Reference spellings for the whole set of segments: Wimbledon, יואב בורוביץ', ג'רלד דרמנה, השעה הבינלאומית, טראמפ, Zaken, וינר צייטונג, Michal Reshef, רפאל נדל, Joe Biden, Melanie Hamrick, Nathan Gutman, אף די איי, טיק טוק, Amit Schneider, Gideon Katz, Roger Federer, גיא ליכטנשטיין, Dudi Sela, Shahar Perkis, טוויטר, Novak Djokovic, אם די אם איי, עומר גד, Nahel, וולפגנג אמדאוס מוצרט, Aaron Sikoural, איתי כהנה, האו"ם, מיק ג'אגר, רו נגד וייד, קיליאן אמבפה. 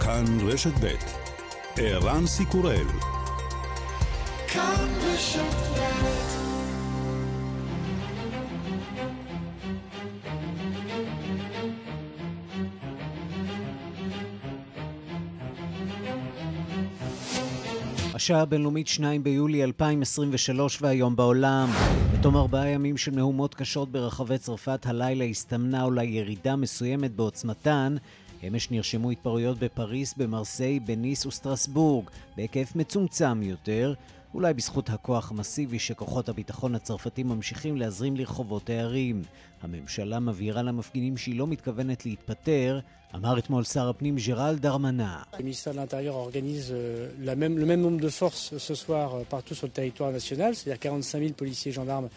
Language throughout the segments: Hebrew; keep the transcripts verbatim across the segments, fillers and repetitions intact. כאן רשת בית ערן סיקורל כאן רשת בית השעה הבינלאומית השני ביולי אלפיים עשרים ושלוש והיום בעולם. בתום ארבעה ימים של מהומות קשות ברחבי צרפת הלילה הסתמנה אולי ירידה מסוימת בעוצמתן. אמש נרשמו התפרעויות בפריס, במרסיי, בניס וסטרסבורג, בהיקף מצומצם יותר, אולי בזכות הכוח המסיבי שכוחות הביטחון הצרפתים ממשיכים להזרים לרחובות הערים. הממשלה מבהירה למפגינים שהיא לא מתכוונת להתפטר, אמר אתמול שר הפנים ג'רלד דרמנה. המיניסטר לאינטריור אורגניז le même nombre de forces ce soir partout sur le territoire national, c'est-à-dire quarante-cinq mille policiers et gendarmes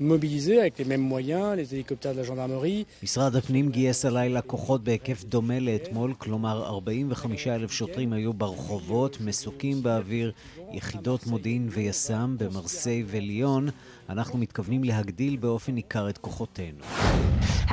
mobilisés avec les mêmes moyens, les hélicoptères de la gendarmerie. משרד הפנים גייס הלילה כוחות בהיקף דומה לאתמול, כלומר ארבעים וחמישה אלף שוטרים היו ברחובות, מסוקים באוויר, יחידות מודיעין ויס"מ במרסיי וליון. אנחנו מתכוונים להגדיל באופן ניכר את כוחותינו.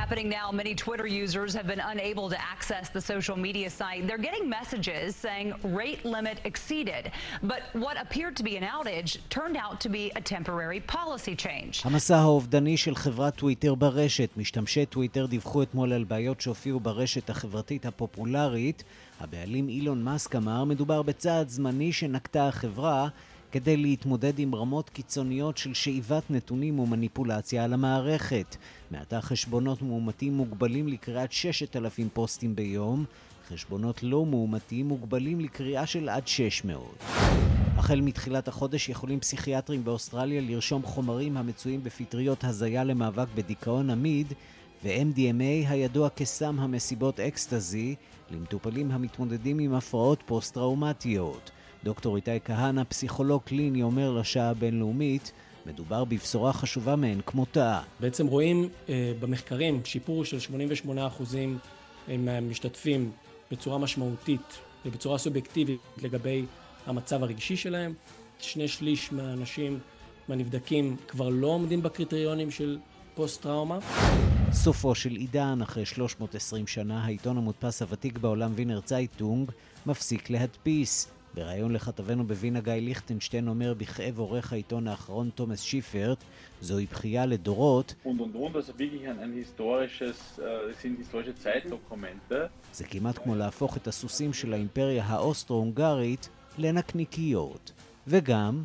Happening now, many Twitter users have been unable to access the social media site. They're getting messages saying rate limit exceeded, but what appeared to be an outage turned out to be a temporary policy change. המסע האובדני של חברת טוויטר ברשת. משתמשי טוויטר דיווחו אתמול על בעיות שהופיעו ברשת החברתית הפופולרית. הבעלים אילון מאסק אמר, מדובר בצעד זמני שנקטה החברה כדי להתמודד עם רמות קיצוניות של שאיבת נתונים ומניפולציה על המערכת. מעתה חשבונות מאומתים מוגבלים לקריאת שישת אלפים פוסטים ביום, חשבונות לא מאומתים מוגבלים לקריאה של עד שש מאות. החל מתחילת החודש יכולים פסיכיאטרים באוסטרליה לרשום חומרים המצויים בפטריות הזיה למאבק בדיכאון עמיד, ו-M D M A הידוע כסם המסיבות אקסטזי, למטופלים המתמודדים עם הפרעות פוסט-טראומטיות. דוקטור איתי כהנה, פסיכולוג קליני, אומר לשעה הבינלאומית, מדובר בבשורה חשובה מהן כמותה. בעצם רואים אה, במחקרים שיפור של שמונים ושמונה אחוז מהמשתתפים בצורה משמעותית ובצורה סובייקטיבית לגבי המצב הרגשי שלהם. שני שליש מהאנשים מהנבדקים כבר לא עומדים בקריטריונים של פוסט-טראומה. סופו של עידן. אחרי שלוש מאות ועשרים שנה, העיתון המודפס הוותיק בעולם וינר צייטונג מפסיק להדפיס. ברעיון לכתבנו בווינה גיא ליכטנשטיין אומר בכאב עורך העיתון האחרון תומס שיפרט, זוהי בחייה לדורות. זה כמעט כמו להפוך את הסוסים של האימפריה האוסטרו-הונגרית לנקניקיות. וגם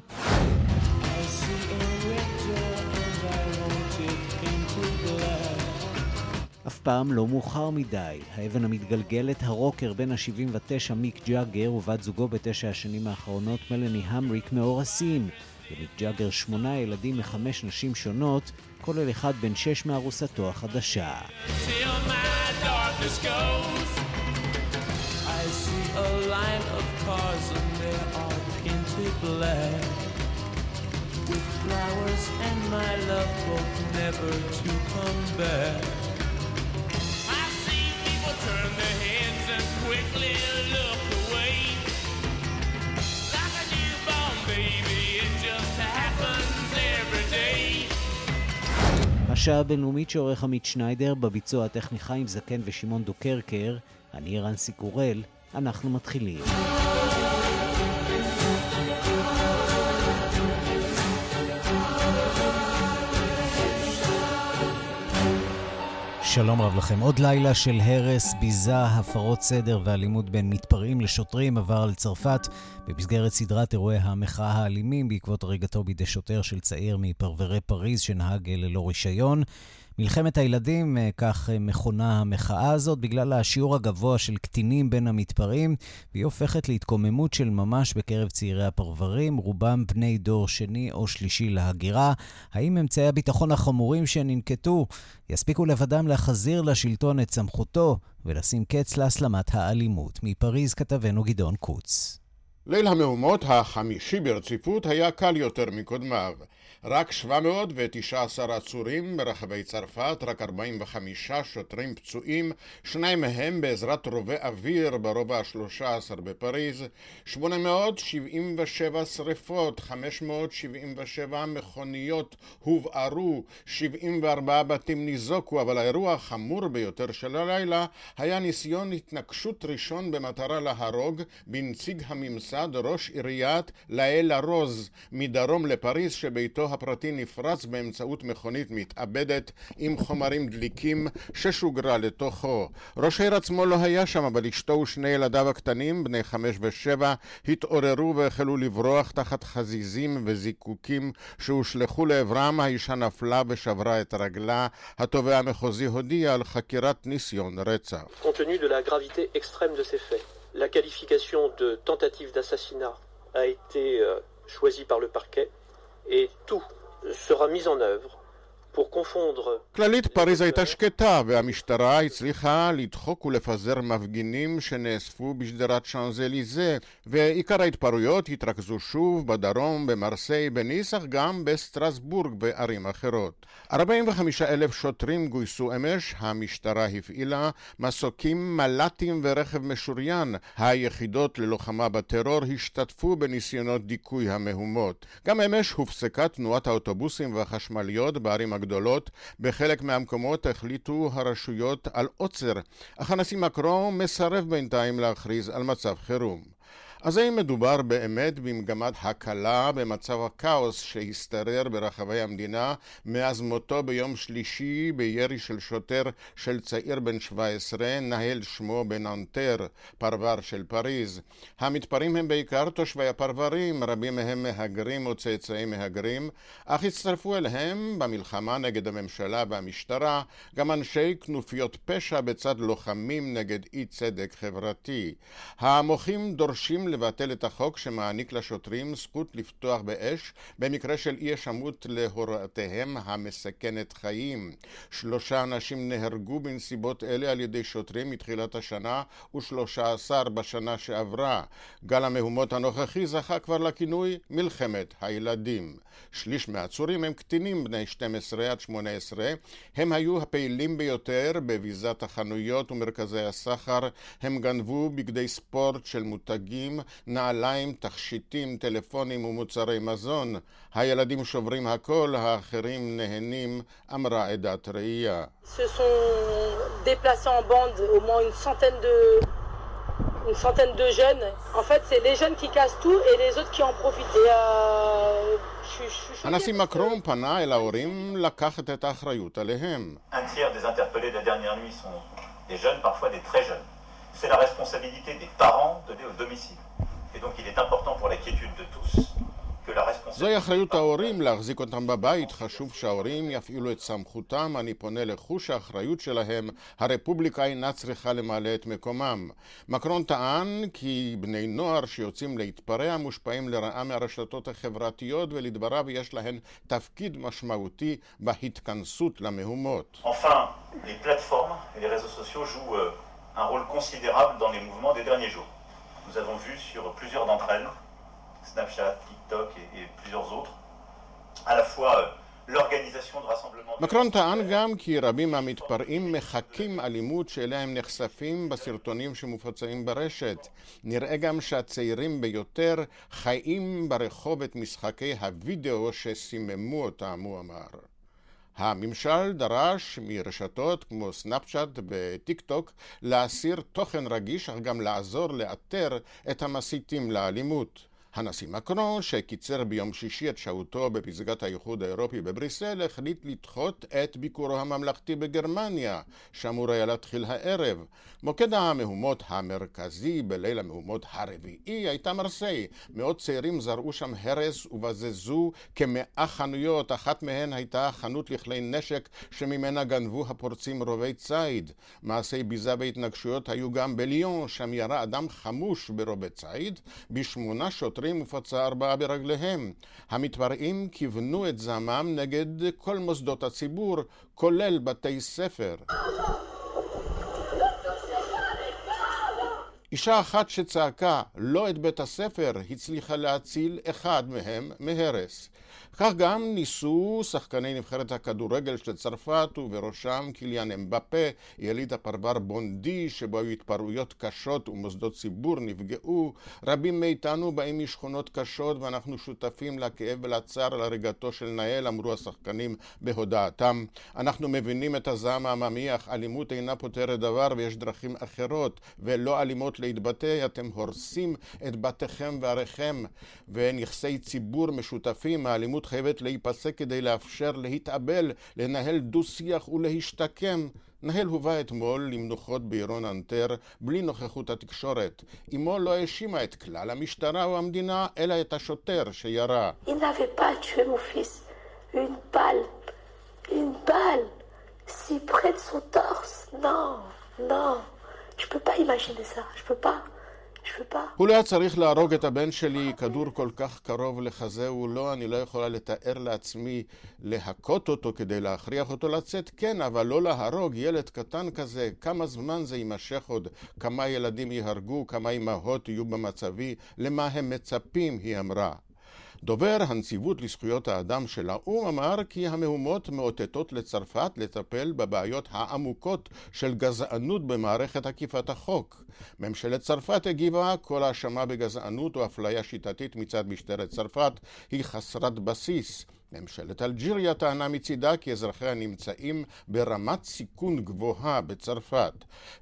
אף פעם לא מאוחר מדי. האבן המתגלגלת, הרוקר בן ה-שבעים ותשע מיק ג'אגר ובת זוגו בתשע השנים האחרונות מלני המריק מאורסים. למיק ג'אגר שמונה ילדים מחמש נשים שונות, כולל אחד בן שש מארוסתו החדשה. Flowers and my love hope never to come back. I've seen people turn their heads and quickly look away. Like a newborn baby, it just happens every day. השעה הבינלאומית שעורך עמית שניידר, בביצוע הטכניקה עם זקן ושמעון דוקרקר. אני ערן סיקורל, אנחנו מתחילים. שלום רב לכם. עוד לילה של הרס, ביזה, הפרות סדר ואלימות בין מתפרעים לשוטרים עבר על צרפת במסגרת סדרת אירועי המחאה האלימים בעקבות הריגתו בידי שוטר של צעיר מפרברי פריז שנהג ללא רישיון. מלחמת הילדים, כך מכונה המחאה הזאת, בגלל השיעור הגבוה של קטינים בין המתפרעים, והיא הופכת להתקוממות של ממש בקרב צעירי הפרברים, רובם בני דור שני או שלישי להגירה. האם אמצעי הביטחון החמורים שננקטו יספיקו לבדם להחזיר לשלטון את סמכותו ולשים קץ להסלמת האלימות? מפריז כתבנו גדעון קוץ. ליל המהומות החמישי ברציפות היה קל יותר מקודמיו. רק שבע מאות ותשע עשרה עצורים מרחבי צרפת, רק ארבעים וחמישה שוטרים פצועים, שניים מהם בעזרת רובי אוויר ברובע ה-שלושה עשר בפריז, שמונה מאות שבעים ושבע שריפות, חמש מאות שבעים ושבע מכוניות הובערו, שבעים וארבעה בתים ניזוקו, אבל האירוע החמור ביותר של הלילה היה ניסיון התנקשות ראשון במטרה להרוג בנציג הממסד ראש עיריית לאל הרוז מדרום לפריז, שביתו הפרטי נפרץ באמצעות מכונית מתאבדת עם חומרים דליקים ששוגרה לתוכו. ראש העיר עצמו לא היה שם, אבל אשתו ושני ילדיו הקטנים, בני חמש ושבע, התעוררו והחלו לברוח תחת חזיזים וזיקוקים שהושלחו לעברם. האישה נפלה ושברה את רגלה. התובע המחוזי הודיע על חקירת ניסיון רצח. Contenu de la gravité extrême de ces faits, la qualification de tentative d'assassinat a été choisie par le parquet et tout sera mis en œuvre. כללית פריז הייתה שקטה והמשטרה הצליחה לדחוק ולפזר מפגינים שנאספו בשדרת שאנזליזה, ועיקר ההתפרעויות התרכזו שוב בדרום, במרסיי, בניס, אך גם בסטרסבורג וערים אחרות. ארבעים וחמישה אלף שוטרים גויסו אמש. המשטרה הפעילה מסוקים, מל"טים ורכב משוריין. היחידות ללוחמה בטרור השתתפו בניסיונות דיכוי המהומות. גם אמש הופסקה תנועת האוטובוסים והחשמליות בערים הגדולות. גדולות. בחלק מהמקומות החליטו הרשויות על עוצר, אך הנשיא מקרון מסרב בינתיים להכריז על מצב חירום. אז האם מדובר באמת במגמת הקלה במצב הקאוס שהסתרר ברחבי המדינה מאז מותו ביום שלישי בירי של שוטר של צעיר בן שבע עשרה, נהל שמו בננטר, פרבר של פריז? המתפרעים הם בעיקר תושבי הפרברים, רבים מהם מהגרים או צאצאי מהגרים, אך הצטרפו אליהם במלחמה נגד הממשלה והמשטרה גם אנשי כנופיות פשע בצד לוחמים נגד אי צדק חברתי. המוחים דורשים לבטל את החוק שמעניק לשוטרים זכות לפתוח באש במקרה של אי השמות להוראותיהם המסכנת חיים. שלושה אנשים נהרגו בנסיבות אלה על ידי שוטרים מתחילת השנה ושלושה עשר בשנה שעברה. גל המהומות הנוכחי זכה כבר לכינוי מלחמת הילדים. שליש מהעצורים הם קטינים בני שתים עשרה עד שמונה עשרה. הם היו הפעילים ביותר בביזת החנויות ומרכזי הסחר. הם גנבו בגדי ספורט של מותגים, נעליים, תכשיטים, טלפונים ומוצרי מזון. הילדים שוברים הכל, האחרים נהנים, אמרה עדת ראייה. Se sont déplacés en bande au moins une centaine de une centaine de jeunes. En fait, c'est les jeunes qui cassent tout et les autres qui en profitent. הנשיא מקרון פנה אל ההורים לקחת את האחריות עליהם. Un tiers des interpellés de la dernière nuit sont des jeunes, parfois des très jeunes. C'est la responsabilité des parents donnée au domicile. Et donc il est important pour la quiétude de tous que la responsabilité... זוהי אחריות ההורים להחזיק אותם בבית. חשוב שההורים יפעילו את סמכותם. אני פונה לחוש האחריות שלהם. הרפובליקה אינה צריכה למלא את מקומם. מקרון טען כי בני נוער שיוצאים להתפרע מושפעים לרעה מהרשתות החברתיות, ולדבריו יש להן תפקיד משמעותי בהתכנסות למהומות. Enfin, les plateformes et les réseaux sociaux jouent un rôle considérable dans les mouvements des derniers jours. Nous avons vu sur plusieurs d'entre elles, Snapchat, TikTok et, et plusieurs autres, à la fois euh, l'organisation de rassemblements... מקרון טען גם כי רבים מהמתפרעים מחכים אלימות שאליה הם נחשפים בסרטונים שמופצעים ברשת. נראה גם שהצעירים ביותר חיים ברחוב את משחקי הווידאו שסיממו אותם, הוא אמר. הממשל דרש מרשתות כמו סנאפצ'אט וטיק טוק להסיר תוכן רגיש, אך גם לעזור לאתר את המסיתים לאלימות. הנשיא מקרון, שקיצר ביום שישי את שהותו בפסגת האיחוד האירופי בבריסל, החליט לדחות את ביקורו הממלכתי בגרמניה, שאמור היה להתחיל הערב. מוקד המהומות המרכזי בליל המהומות הרביעי הייתה מרסיי. מאות צעירים זרעו שם הרס ובזזו כמאה חנויות. אחת מהן הייתה חנות לכלי נשק שממנה גנבו הפורצים רובי ציד. מעשי ביזה והתנגשויות היו גם בליון, שם ירה אדם חמוש ברובי ציד בשמונה שוטרים ופצע ארבעה ברגליהם. המתפרעים כיוונו את זעמם נגד כל מוסדות הציבור, כולל בתי ספר. אישה אחת שצעקה לא את בית הספר הצליחה להציל אחד מהם מהרס. כך גם ניסו שחקני נבחרת הכדורגל של צרפת ובראשם קיליאן אמבפה, יליד הפרבר בונדי שבו התפרעויות קשות ומוסדות ציבור נפגעו. רבים מאיתנו באים משכונות קשות ואנחנו שותפים לכאב ולצער על הריגתו של נהל, אמרו השחקנים בהודעתם. אנחנו מבינים את הזעם הממייח, אלימות אינה פותרת דבר ויש דרכים אחרות ולא אלימות להתבטא, אתם הורסים את בתיכם ועריכם ונכסי ציבור משותפים. האלימות חייבת להיפסק כדי לאפשר להתאבל, לנהל דו-שיח ולהשתקם. נהל הובא אתמול למנוחות בעירון אנטר בלי נוכחות התקשורת. אמו לא האשימה את כלל המשטרה או המדינה, אלא את השוטר שירה. Il n'avait pas tué mon fils. Une balle. Une balle. Si près de son torse. Non. Non. Je peux pas imaginer ça. Je peux pas. הוא לא היה צריך להרוג את הבן שלי, כדור כל כך קרוב לחזהו, לא, אני לא יכולה לתאר לעצמי להכות אותו כדי להכריח אותו לצאת, כן, אבל לא להרוג ילד קטן כזה, כמה זמן זה יימשך עוד, כמה ילדים יהרגו, כמה אמהות יהיו במצבי, למה הם מצפים, היא אמרה. דובר הנציבות לזכויות האדם של האו"ם אמר כי המהומות מאותתות לצרפת לטפל בבעיות העמוקות של גזענות במערכת אכיפת החוק. ממשלת צרפת הגיבה, כל האשמה בגזענות או אפליה שיטתית מצד משטרת צרפת היא חסרת בסיס. ממשלת אלג'יריה טענה מצידה כי אזרחיה נמצאים ברמת סיכון גבוהה בצרפת.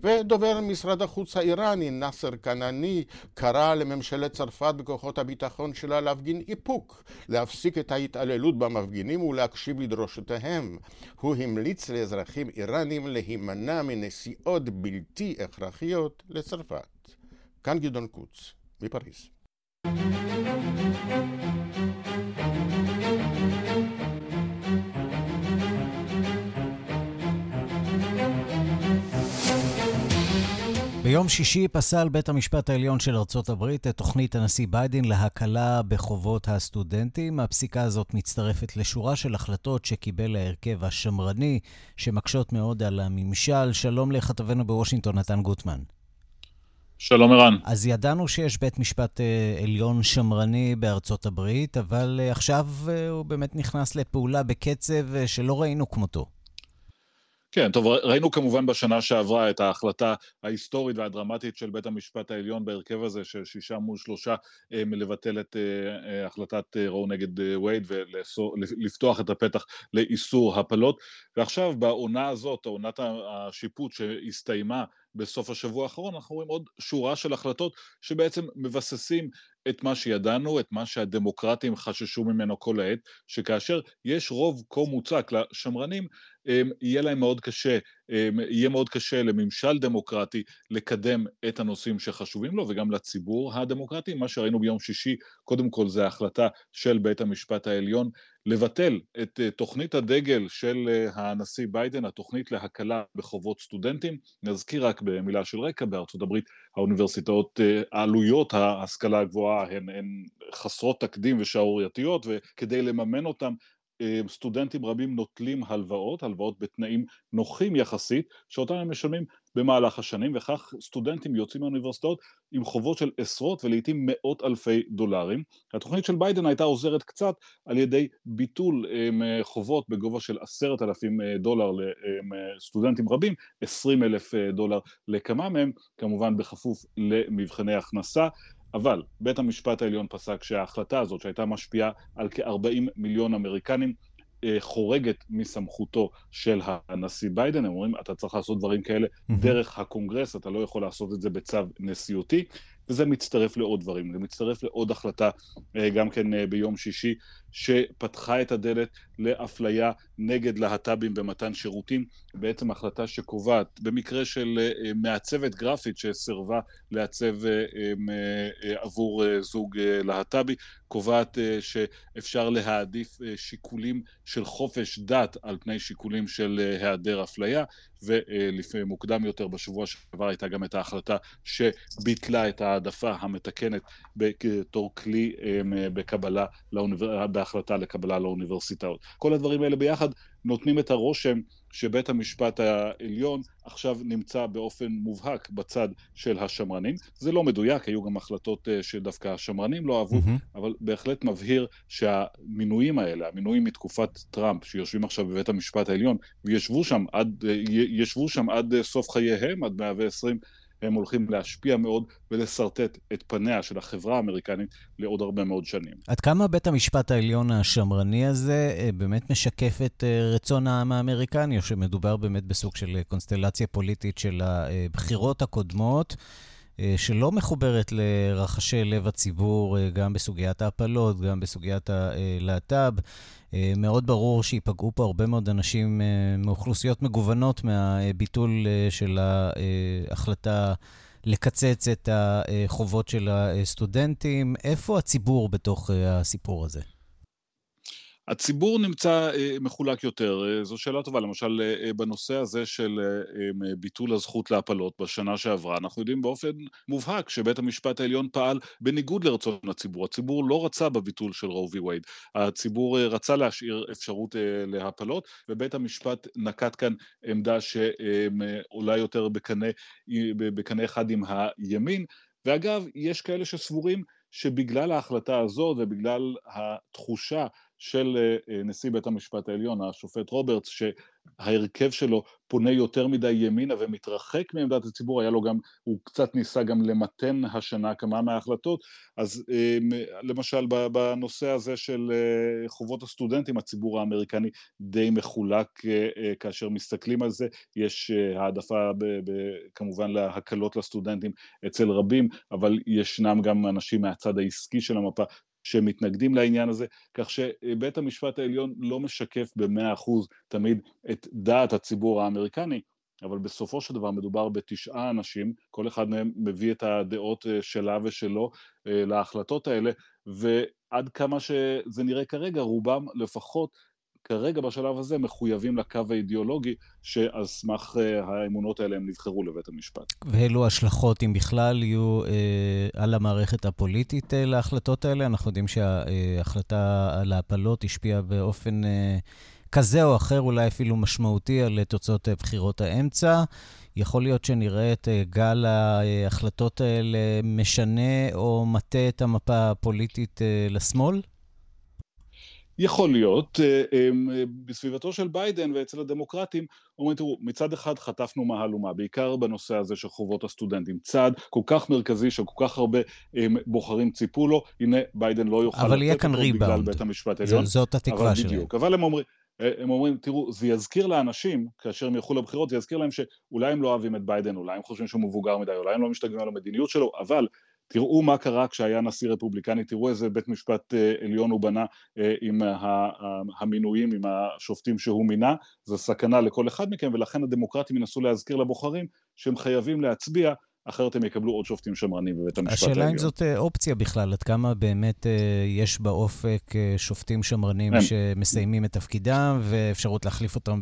ודובר משרד החוץ האיראני, נאסר קנאני, קרא לממשלת צרפת בכוחות הביטחון שלה להפגין איפוק, להפסיק את ההתעללות במפגינים ולהקשיב לדרושותיהם. הוא המליץ לאזרחים איראנים להימנע מנסיעות בלתי הכרחיות לצרפת. כאן גדעון קוץ, מפריז. ביום שישי פסל בית המשפט העליון של ארצות הברית את תוכנית הנשיא ביידן להקלה בחובות הסטודנטים. הפסיקה הזאת מצטרפת לשורה של החלטות שקיבל ההרכב השמרני שמקשות מאוד על הממשל. שלום לכתבנו בוושינגטון, נתן גוטמן. שלום ערן. אז ידענו שיש בית משפט עליון שמרני בארצות הברית, אבל עכשיו הוא באמת נכנס לפעולה בקצב שלא ראינו כמותו. כן, טוב, ראינו כמובן בשנה שעברה את ההחלטה ההיסטורית והדרמטית של בית המשפט העליון בהרכב הזה של שישה מול שלושה מלבטל את החלטת רו נגד וייד ולפתוח את הפתח לאיסור הפלות, ועכשיו בעונה הזאת, עונת השיפוט שהסתיימה בסוף השבוע האחרון, אנחנו רואים עוד שורה של החלטות שבעצם מבססים את מה שידענו, את מה שהדמוקרטים חששו ממנו כל העת, שכאשר יש רוב כה מוצק לשמרנים, יהיה להם מאוד קשה, יהיה מאוד קשה לממשל דמוקרטי לקדם את הנושאים שחשובים לו, וגם לציבור הדמוקרטי. מה שראינו ביום שישי, קודם כל זה ההחלטה של בית המשפט העליון, לבטל את תוכנית הדגל של הנשיא ביידן, התוכנית להקלה בחובות סטודנטים. נזכיר רק במילה של רקע, בארצות הברית האוניברסיטאות, העלויות ההשכלה הגבוהה הן, הן חסרות תקדים ושעורייתיות, וכדי לממן אותם סטודנטים רבים נוטלים הלוואות, הלוואות בתנאים נוחים יחסית, שאותם הם משלמים במהלך השנים, וכך סטודנטים יוצאים מהאוניברסיטאות עם חובות של עשרות ולעיתים מאות אלפי דולרים. התוכנית של ביידן הייתה עוזרת קצת על ידי ביטול חובות בגובה של עשרת אלפים דולר לסטודנטים רבים, עשרים אלף דולר לכמה מהם, כמובן בכפוף למבחני הכנסה. אבל בית המשפט העליון פסק שההחלטה הזאת שהייתה משפיעה על כ-ארבעים מיליון אמריקנים חורגת מסמכותו של הנשיא ביידן. הם אומרים, אתה צריך לעשות דברים כאלה דרך הקונגרס, אתה לא יכול לעשות את זה בצו נשיאותי, וזה מצטרף לעוד דברים, זה מצטרף לעוד החלטה, גם כן ביום שישי, שפתחה את הדלת לאפליה נגד להט"בים במתן שירותים, בעצם החלטה שקובעת, במקרה של מעצבת גרפית שסרבה לעצב עבור זוג להט"בי, קובעת שאפשר להעדיף שיקולים של חופש דת על פני שיקולים של היעדר אפליה, ולפני מוקדם יותר בשבוע שעבר הייתה גם את ההחלטה שביטלה את העדפה המתקנת בתור כלי בקבלה לאוניבר... בהחלטה לקבלה לאוניברסיטאות. כל הדברים האלה ביחד נותנים את הרושם שבית המשפט העליון עכשיו נמצא באופן מובהק בצד של השמרנים. זה לא מדויק, היו גם החלטות שדווקא השמרנים לא אהבו, mm-hmm. אבל בהחלט מבהיר שהמינויים האלה, המינויים מתקופת טראמפ, שיושבים עכשיו בבית המשפט העליון, וישבו שם עד, ישבו שם עד סוף חייהם, עד מאה ועשרים, הם הולכים להשפיע מאוד ולסרטט את פניה של החברה האמריקנית לעוד הרבה מאוד שנים. עד כמה בית המשפט העליון השמרני הזה באמת משקף את רצון העם האמריקני, או שמדובר באמת בסוג של קונסטלציה פוליטית של הבחירות הקודמות, שלא מחוברת לרחשי לב הציבור, גם בסוגיית ההפלות, גם בסוגיית הלהט"ב. מאוד ברור שיפגעו פה הרבה מאוד אנשים מאוכלוסיות מגוונות מהביטול של ההחלטה לקצץ את החובות של הסטודנטים. איפה הציבור בתוך הסיפור הזה? הציבור נמצא מחולק יותר, זו שאלה טובה, למשל בנושא הזה של ביטול הזכות להפלות בשנה שעברה, אנחנו יודעים באופן מובהק שבית המשפט העליון פעל בניגוד לרצון הציבור, הציבור לא רצה בביטול של רו וי וייד, הציבור רצה להשאיר אפשרות להפלות, ובית המשפט נקט כאן עמדה שאולי יותר בקנה, בקנה אחד עם הימין, ואגב יש כאלה שסבורים שבגלל ההחלטה הזאת ובגלל התחושה של נשיא בית המשפט העליון, השופט רוברטס, שההרכב שלו פונה יותר מדי ימינה ומתרחק מעמדת הציבור, היה לו גם, הוא קצת ניסה גם למתן השנה כמה מההחלטות, אז למשל בנושא הזה של חובות הסטודנטים, הציבור האמריקני די מחולק כאשר מסתכלים על זה, יש העדפה כמובן להקלות לסטודנטים אצל רבים, אבל ישנם גם אנשים מהצד העסקי של המפה, שמתנגדים לעניין הזה, כך שבית המשפט העליון לא משקף ב-מאה אחוז תמיד את דעת הציבור האמריקני, אבל בסופו של דבר מדובר בתשעה אנשים, כל אחד מהם מביא את הדעות שלה ושלו להחלטות האלה, ועד כמה שזה נראה כרגע, רובם לפחות, כרגע בשלב הזה מחויבים לקו האידיאולוגי שעל סמך האמונות האלה הם נבחרו לבית המשפט. ואלו השלכות אם בכלל יהיו אה, על המערכת הפוליטית אה, להחלטות האלה? אנחנו יודעים שההחלטה על ההפלות השפיעה באופן אה, כזה או אחר, אולי אפילו משמעותי, על תוצאות בחירות האמצע. יכול להיות שנראה את אה, גל ההחלטות האלה משנה או מטה את המפה הפוליטית אה, לשמאל? יכול להיות, בסביבתו של ביידן ואצל הדמוקרטים, אומרים, תראו, מצד אחד חטפנו מהלומה, בעיקר בנושא הזה של חובות הסטודנטים, צעד כל כך מרכזי שכל כך הרבה בוחרים ציפו לו, הנה ביידן לא יוכל... אבל יהיה כאן ריבאונד, זאת התקווה שלהם. אבל הם אומרים, הם אומרים, תראו, זה יזכיר לאנשים, כאשר הם ילכו לבחירות, זה יזכיר להם שאולי הם לא אוהבים את ביידן, אולי הם חושבים שהוא מבוגר מדי, אולי הם לא משתגעים על המדיניות שלו, אבל... תראו מה קרה כשהיה נשיא רפובליקני, תראו איזה בית משפט עליון הוא בנה עם המינויים, עם השופטים שהוא מינה, זו סכנה לכל אחד מכם, ולכן הדמוקרטים ינסו להזכיר לבוחרים שהם חייבים להצביע, אחרת הם יקבלו עוד שופטים שמרנים בבית המשפט העליון. השאלה אם זאת אופציה בכלל, עד כמה באמת יש באופק שופטים שמרנים שמסיימים את תפקידם, ואפשרות להחליף אותם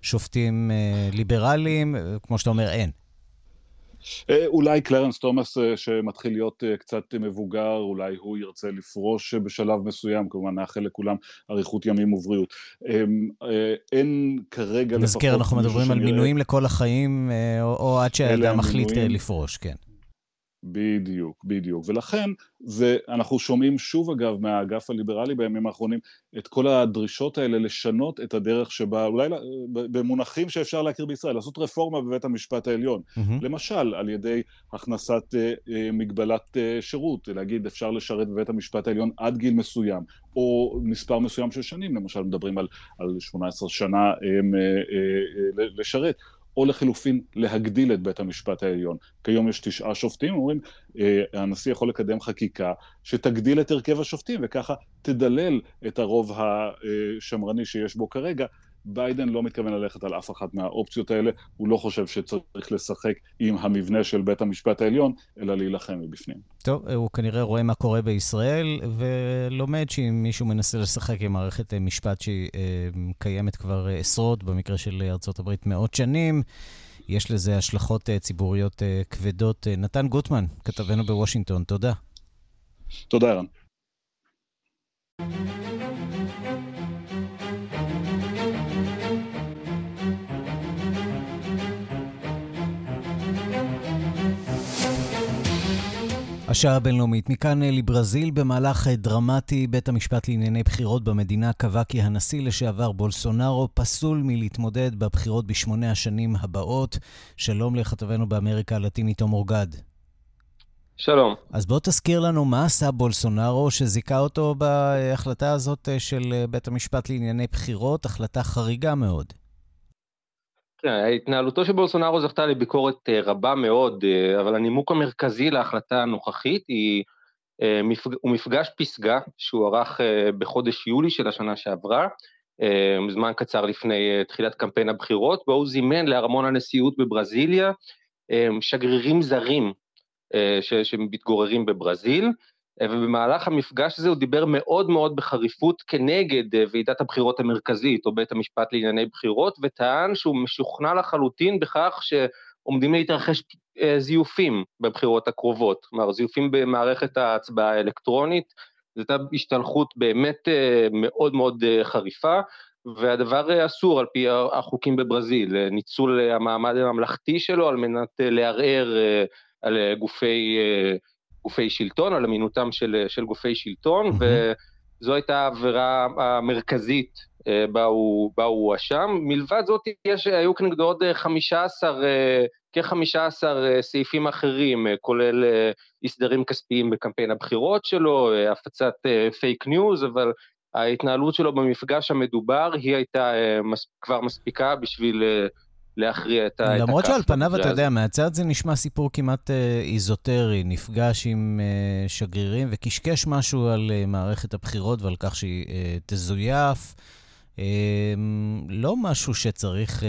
בשופטים ליברליים, כמו שאתה אומר, אין. אולי קלרנס תומאס שמתחיל להיות קצת מבוגר, אולי הוא ירצה לפרוש בשלב מסוים, כמובן נאחל לכולם אריכות ימים ובריאות. אין כרגע... נזכר, אנחנו מדברים על מינויים לכל החיים, או עד שהאדם מחליט לפרוש, כן. בדיוק, בדיוק, ולכן זה, אנחנו שומעים שוב אגב מהאגף הליברלי בימים האחרונים את כל הדרישות האלה לשנות את הדרך שבה, אולי במונחים שאפשר להכיר בישראל, לעשות רפורמה בבית המשפט העליון, mm-hmm. למשל על ידי הכנסת אה, אה, מגבלת אה, שירות, להגיד אפשר לשרת בבית המשפט העליון עד גיל מסוים, או מספר מסוים של שנים, למשל מדברים על, על שמונה עשרה שנה אה, אה, אה, אה, לשרת, או לחילופין להגדיל את בית המשפט העליון. כיום יש תשעה שופטים, אומרים, הנשיא יכול לקדם חקיקה שתגדיל את הרכב השופטים, וככה תדלל את הרוב השמרני שיש בו כרגע. ביידן לא מתכוון ללכת על אף אחת מהאופציות האלה, הוא לא חושב שצריך לשחק עם המבנה של בית המשפט העליון, אלא להילחם מבפנים. טוב, הוא כנראה רואה מה קורה בישראל, ולומד שאם מישהו מנסה לשחק עם מערכת משפט שהיא קיימת כבר עשרות, במקרה של ארצות הברית מאות שנים, יש לזה השלכות ציבוריות כבדות. נתן גוטמן, כתבנו בוושינגטון, תודה. תודה, אירן. השעה הבינלאומית, מכאן לברזיל. במהלך דרמטי, בית המשפט לענייני בחירות במדינה קבע כי הנשיא לשעבר בולסונארו פסול מלהתמודד בבחירות בשמונה השנים הבאות. שלום לכתבנו באמריקה הלטינית עומר גד. שלום. אז בוא תזכיר לנו מה עשה בולסונארו שזיכה אותו בהחלטה הזאת של בית המשפט לענייני בחירות, החלטה חריגה מאוד. ההתנהלותו של בולסונארו זכתה לביקורת רבה מאוד, אבל הנימוק המרכזי להחלטה הנוכחית הוא מפגש פסגה שהוא ערך בחודש יולי של השנה שעברה, זמן קצר לפני תחילת קמפיין הבחירות, והוא זימן לארמון הנשיאות בברזיליה שגרירים זרים שמתגוררים בברזיל, ובמהלך המפגש הזה הוא דיבר מאוד מאוד בחריפות כנגד ועידת הבחירות המרכזית או בית המשפט לענייני בחירות, וטען שהוא משוכנע לחלוטין בכך שעומדים להתרחש זיופים בבחירות הקרובות, כלומר זיופים במערכת ההצבעה האלקטרונית. זו הייתה השתלחות באמת מאוד מאוד חריפה, והדבר אסור על פי החוקים בברזיל, ניצול המעמד הממלכתי שלו על מנת לערער על גופי גופי שלטון, על אמינותם של, של גופי שלטון, mm-hmm. וזו הייתה העבירה המרכזית בה הוא, בה הוא אשם. מלבד זאת, יש, היו כנגדו עוד חמישה עשר, כ-חמישה עשר סעיפים אחרים, כולל הסדרים כספיים בקמפיין הבחירות שלו, הפצת פייק ניוז, אבל ההתנהלות שלו במפגש המדובר, היא הייתה מס, כבר מספיקה בשביל להכריע את ה... למרות שעל פניו, אתה יודע, מהצד זה נשמע סיפור כמעט איזוטרי, נפגש עם שגרירים וקשקש משהו על מערכת הבחירות ועל כך שהיא תזויף. לא משהו שצריך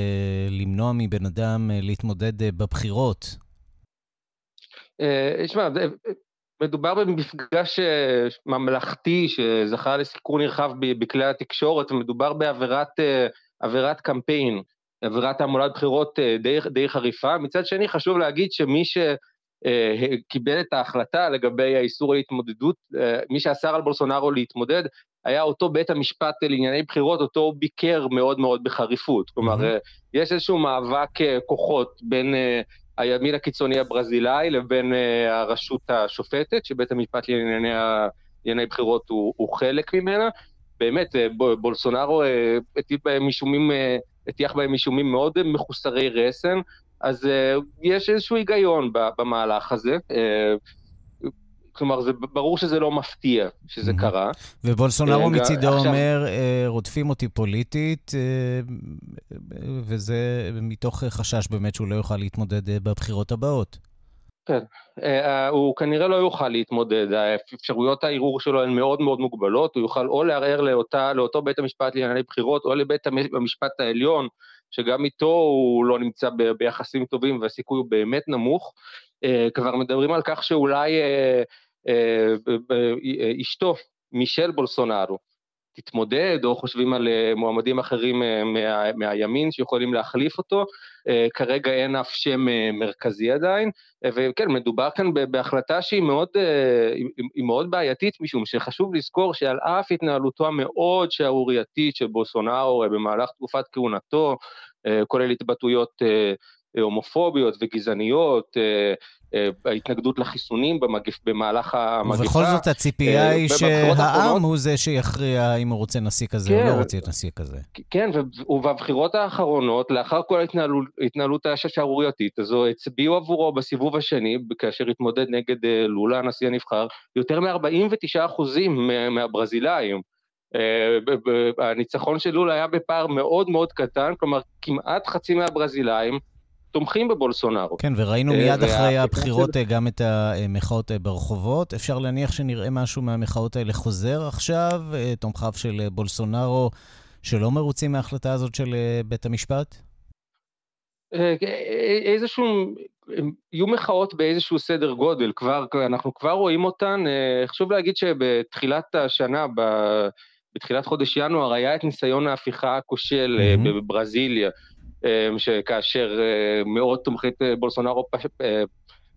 למנוע מבן אדם להתמודד בבחירות. תשמע, מדובר במפגש ממלכתי שזכה לסיקור נרחב בכלי התקשורת, ומדובר בעבירת קמפיין. עבירת המולד בחירות די, די חריפה. מצד שני, חשוב להגיד שמי שקיבל את ההחלטה לגבי האיסור להתמודדות, מי שאסר על בולסונארו להתמודד, היה אותו בית המשפט לענייני בחירות, אותו הוא ביקר מאוד מאוד בחריפות. כלומר, mm-hmm. יש איזשהו מאבק כוחות בין הימין הקיצוני הברזילאי לבין הרשות השופטת, שבית המשפט לענייני, לענייני בחירות הוא, הוא חלק ממנה. באמת, בולסונארו הטיל בהם אישומים... הטיח בהם אישומים מאוד מחוסרי רסן, אז uh, יש איזשהו היגיון ב- במהלך הזה, uh, כלומר זה ברור שזה לא מפתיע שזה mm-hmm. קרה. ובולסונארו uh, מצידו עכשיו... אומר, uh, רודפים אותי פוליטית, uh, וזה מתוך חשש באמת שהוא לא יוכל להתמודד uh, בבחירות הבאות. כן, uh, uh, הוא כנראה לא יוכל להתמודד, האפשרויות העירור שלו הן מאוד מאוד מוגבלות, הוא יוכל או לערער לאותה, לאותו בית המשפט לענייני בחירות, או לבית המשפט העליון, שגם איתו הוא לא נמצא ב- ביחסים טובים, והסיכוי הוא באמת נמוך. uh, כבר מדברים על כך שאולי uh, uh, uh, uh, אשתו, מישל בולסונארו, תתמודד, או חושבים על uh, מועמדים אחרים uh, מה, מהימין שיכולים להחליף אותו, uh, כרגע אין אף שם uh, מרכזי עדיין, uh, וכן, מדובר כאן ב- בהחלטה שהיא מאוד, uh, היא, היא מאוד בעייתית, משום שחשוב לזכור שעל אף התנהלותו המאוד שערורייתית של בולסונארו uh, במהלך תקופת כהונתו, uh, כולל התבטאויות uh, הומופוביות וגזעניות, uh, ההתנגדות לחיסונים במגפ... במהלך המגפה. ובכל זאת הציפייה היא שהעם הוא זה שיכריע אם הוא רוצה נשיא כזה או לא רוצה נשיא כזה. כן, ובבחירות האחרונות, לאחר כל ההתנהלות השערורייתית הזו, הצביעו עבורו בסיבוב השני, כאשר התמודד נגד לולה, הנשיא הנבחר, יותר מ-ארבעים ותשעה אחוז מהברזילאים. הניצחון של לולה היה בפער מאוד מאוד קטן, כלומר כמעט חצי מהברזילאים, תומכים בבולסונארו. כן, וראינו מיד אחרי הבחירות גם את המחאות ברחובות. אפשר להניח שנראה משהו מהמחאות האלה חוזר עכשיו, תומכיו של בולסונארו שלא מרוצים מההחלטה הזאת של בית המשפט? איזשהו, יהיו מחאות באיזשהו סדר גודל, אנחנו כבר רואים אותן. חשוב להגיד שבתחילת השנה, בתחילת חודש ינואר, היה את ניסיון ההפיכה הכושל בברזיליה, שכאשר מאוד תומכי בולסונארו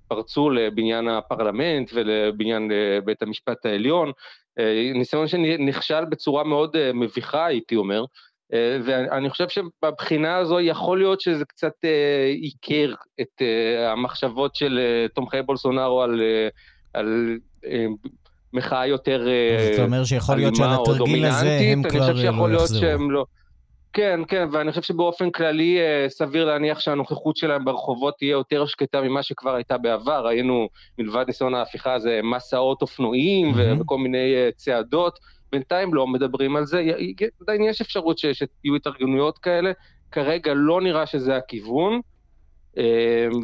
פרצו לבניין הפרלמנט ולבניין בית המשפט העליון, ניסיון שנכשל בצורה מאוד מביכה, הייתי אומר, ואני חושב שבבחינה הזו יכול להיות שזה קצת עיקר את המחשבות של תומכי בולסונארו על על מחאה יותר אלימה או דומיננטית. זאת אומרת שיכול להיות שעל התרגיל הזה הם כבר לא יחזרו. כן, כן, ואני חושב שבאופן כללי סביר להניח שהנוכחות שלהם ברחובות תהיה יותר שקטה ממה שכבר הייתה בעבר. ראינו מלבד ניסיון ההפיכה הזה מסעות אופנועים mm-hmm. וכל מיני צעדות, בינתיים לא מדברים על זה, עדיין יש אפשרות שיהיו התארגנויות כאלה, כרגע לא נראה שזה הכיוון,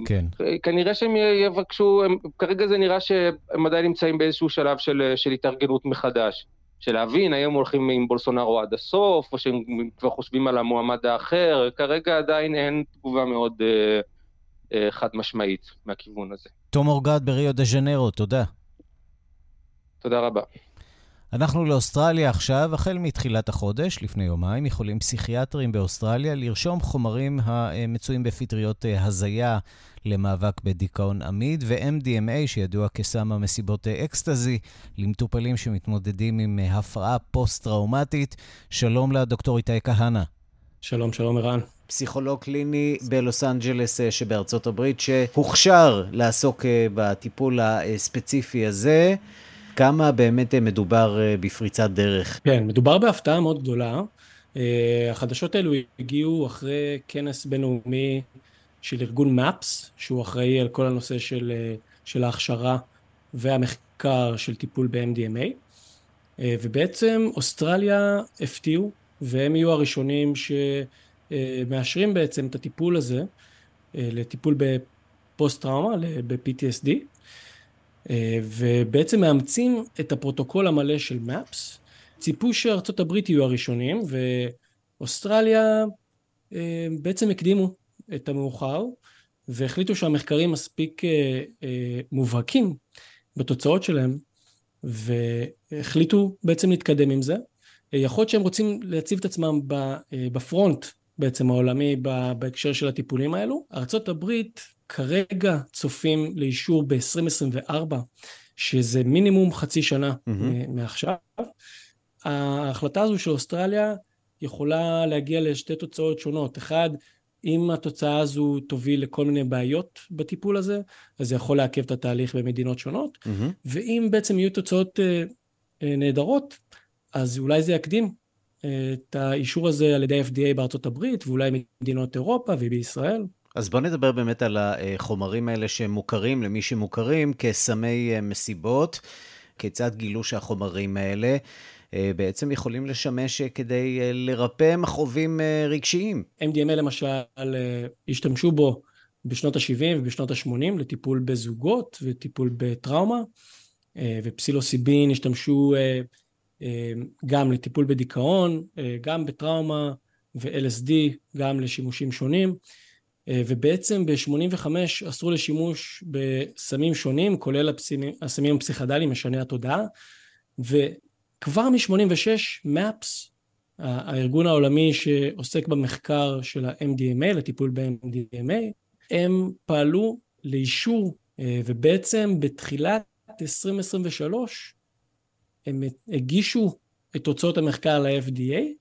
כן. כנראה שהם יבקשו, כרגע זה נראה שהם עדיין נמצאים באיזשהו שלב של, של התארגנות מחדש, של להבין, האם הולכים עם בולסונרו עד הסוף, או שהם כבר חושבים על המועמד האחר, כרגע עדיין אין תגובה מאוד אה, אה, חד משמעית מהכיוון הזה. תום אורגד בריו דה ז'נרו, תודה. תודה רבה. אנחנו לאוסטרליה עכשיו, החל מתחילת החודש, לפני יומיים, יכולים פסיכיאטרים באוסטרליה לרשום חומרים המצויים בפטריות הזיה למאבק בדיכאון עמיד, ו-אם די אם איי, שידוע כסם המסיבות אקסטזי, למטופלים שמתמודדים עם הפרעה פוסט-טראומטית. שלום לדוקטור איתי כהנא. שלום, שלום ערן. פסיכולוג קליני בלוס אנג'לס שבארצות הברית, שהוכשר לעסוק בטיפול הספציפי הזה. כמה באמת מדובר בפריצת דרך? כן, מדובר בהפתעה מאוד גדולה. החדשות האלו הגיעו אחרי כנס בינלאומי של ארגון מאפס, שהוא אחראי על כל הנושא של, של ההכשרה והמחקר של טיפול ב-אם די אם איי. ובעצם אוסטרליה הפתיעו, והם יהיו הראשונים שמאשרים בעצם את הטיפול הזה, לטיפול בפוסט-טראומה, ב-פי טי אס די. ובעצם מאמצים את הפרוטוקול המלא של מאפס. ציפו שארצות הברית יהיו הראשונים, ואוסטרליה בעצם הקדימו את המאוחר, והחליטו שהמחקרים מספיק מובהקים בתוצאות שלהם, והחליטו בעצם להתקדם עם זה. יכול להיות שהם רוצים להציב את עצמם בפרונט בעצם העולמי בהקשר של הטיפולים האלו. ארצות הברית כרגע צופים לאישור ב-עשרים עשרים וארבע, שזה מינימום חצי שנה mm-hmm. מעכשיו. ההחלטה הזו של אוסטרליה יכולה להגיע לשתי תוצאות שונות. אחד, אם התוצאה הזו תוביל לכל מיני בעיות בטיפול הזה, אז זה יכול לעכב את התהליך במדינות שונות, mm-hmm. ואם בעצם יהיו תוצאות אה, אה, נהדרות, אז אולי זה יקדים אה, את האישור הזה על ידי אף די איי בארצות הברית, ואולי מדינות אירופה ובישראל. אז בוא נדבר באמת על החומרים האלה שמוכרים למי שמוכרים כסמי מסיבות, כיצד גילו שהחומרים האלה בעצם יכולים לשמש כדי לרפא מחובים רגשיים. אם די אם איי למשל השתמשו בו בשנות ה-שבעים ובשנות ה-שמונים לטיפול בזוגות וטיפול בטראומה, ופסילוסיבין השתמשו גם לטיפול בדיכאון, גם בטראומה, ו-אל אס די גם לשימושים שונים. ובעצם ב-שמונים וחמש אסרו לשימוש בסמים שונים, כולל הסמים הפסיכדליים משני התודעה, וכבר מ-שמונים ושש, מאפס, הארגון העולמי שעוסק במחקר של ה-אם די אם איי, לטיפול ב-אם די אם איי, הם פעלו לאישור, ובעצם בתחילת עשרים עשרים ושלוש, הם הגישו את תוצאות המחקר ל-אף די איי,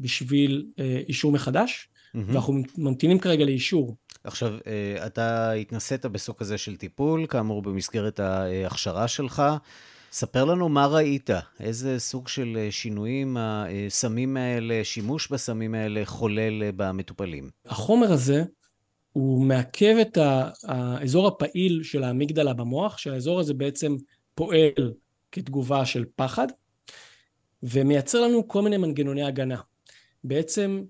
בשביל אישור מחדש, ואנחנו ממתינים כרגע לאישור. עכשיו, אתה התנסית בסוג הזה של טיפול, כאמור במסגרת ההכשרה שלך. ספר לנו מה ראית, איזה סוג של שינויים הסמים האלה, שימוש בסמים האלה חולל במטופלים. החומר הזה הוא מעכב את האזור הפעיל של האמיגדלה במוח, שהאזור הזה בעצם פועל כתגובה של פחד, ומייצר לנו כל מיני מנגנוני הגנה. בעצם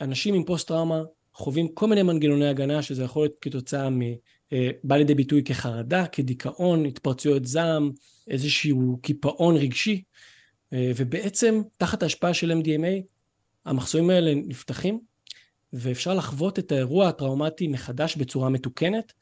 אנשים עם פוסט-טראומה חווים כל מיני מנגנוני הגנה, שזה יכול להיות כתוצאה מ... בא לידי ביטוי כחרדה, כדיכאון, התפרצויות זעם, איזשהו קיפאון רגשי, ובעצם תחת ההשפעה של אם די אם איי, המחסומים האלה נפתחים, ואפשר לחוות את האירוע הטראומטי מחדש בצורה מתוקנת,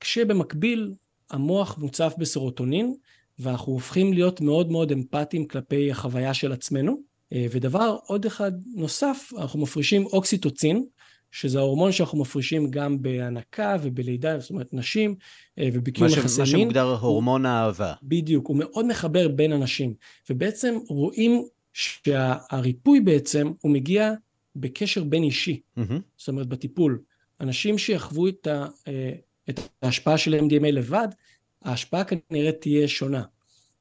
כשבמקביל המוח מוצף בסרוטונין, ואנחנו הופכים להיות מאוד מאוד אמפתיים כלפי החוויה של עצמנו. ודבר עוד אחד נוסף, אנחנו מפרישים אוקסיטוצין, שזה ההורמון שאנחנו מפרישים גם בהנקה ובלידה, זאת אומרת נשים, ובקיום יחסי מין. מה שמוגדר הורמון האהבה. בדיוק, הוא מאוד מחבר בין אנשים, ובעצם רואים שהריפוי בעצם הוא מגיע בקשר בין אישי, mm-hmm. זאת אומרת בטיפול. אנשים שיחוו את, ה, את ההשפעה של אם די אם איי לבד, ההשפעה כנראה תהיה שונה.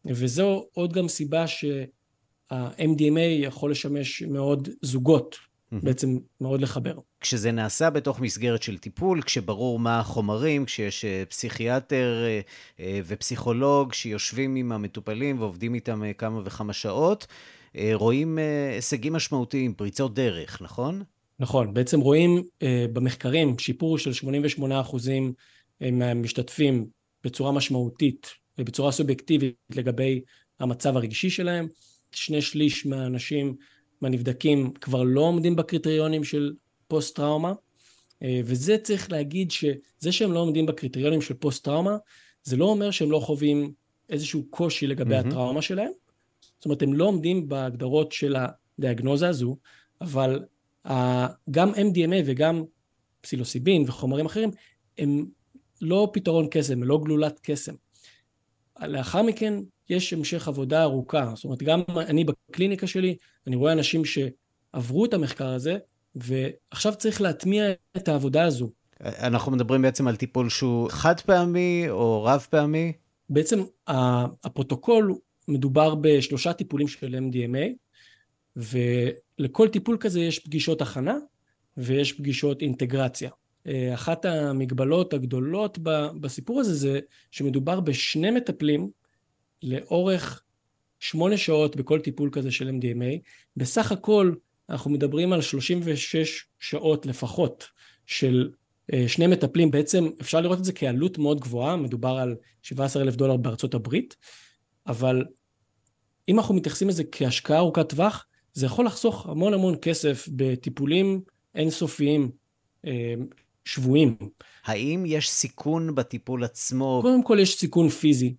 וזו עוד גם סיבה שה-אם די אם איי יכול לשמש מאוד זוגות, בעצם מאוד לחבר. כשזה נעשה בתוך מסגרת של טיפול, כשברור מה החומרים, כשיש פסיכיאטר ופסיכולוג שיושבים עם המטופלים ועובדים איתם כמה וכמה שעות, רואים הישגים משמעותיים, פריצות דרך, נכון? נכון, בעצם רואים במחקרים שיפור של שמונים ושמונה אחוז מהמשתתפים בצורה משמעותית ובצורה סובייקטיבית לגבי המצב הרגשי שלהם. שני שליש מהאנשים מהנבדקים כבר לא עומדים בקריטריונים של פוסט-טראומה, וזה צריך להגיד שזה שהם לא עומדים בקריטריונים של פוסט-טראומה, זה לא אומר שהם לא חווים איזשהו קושי לגבי mm-hmm. הטראומה שלהם, זאת אומרת, הם לא עומדים בהגדרות של הדיאגנוזה הזו, אבל גם אם די אם איי וגם פסילוסיבין וחומרים אחרים, הם לא פתרון קסם, לא גלולת קסם. לאחר מכן יש המשך עבודה ארוכה, זאת אומרת, גם אני בקליניקה שלי, אני רואה אנשים שעברו את המחקר הזה, ועכשיו צריך להטמיע את העבודה הזו. אנחנו מדברים בעצם על טיפול שהוא חד פעמי או רב פעמי? בעצם הפרוטוקול מדובר בשלושה טיפולים של אם די אם איי, ולכל טיפול כזה יש פגישות הכנה, ויש פגישות אינטגרציה. אחת המגבלות הגדולות בסיפור הזה זה שמדובר בשני מטפלים לאורך שמונה שעות בכל טיפול כזה של אם די אם איי. בסך הכל אנחנו מדברים על שלושים ושש שעות לפחות של שני מטפלים. בעצם אפשר לראות את זה כעלות מאוד גבוהה, מדובר על שבעה עשר אלף דולר בארצות הברית, אבל אם אנחנו מתייחסים לזה כהשקעה ארוכת טווח, זה יכול לחסוך המון המון כסף בטיפולים אינסופיים שבועים. האם יש סיכון בטיפול עצמו? קודם כל יש סיכון פיזי,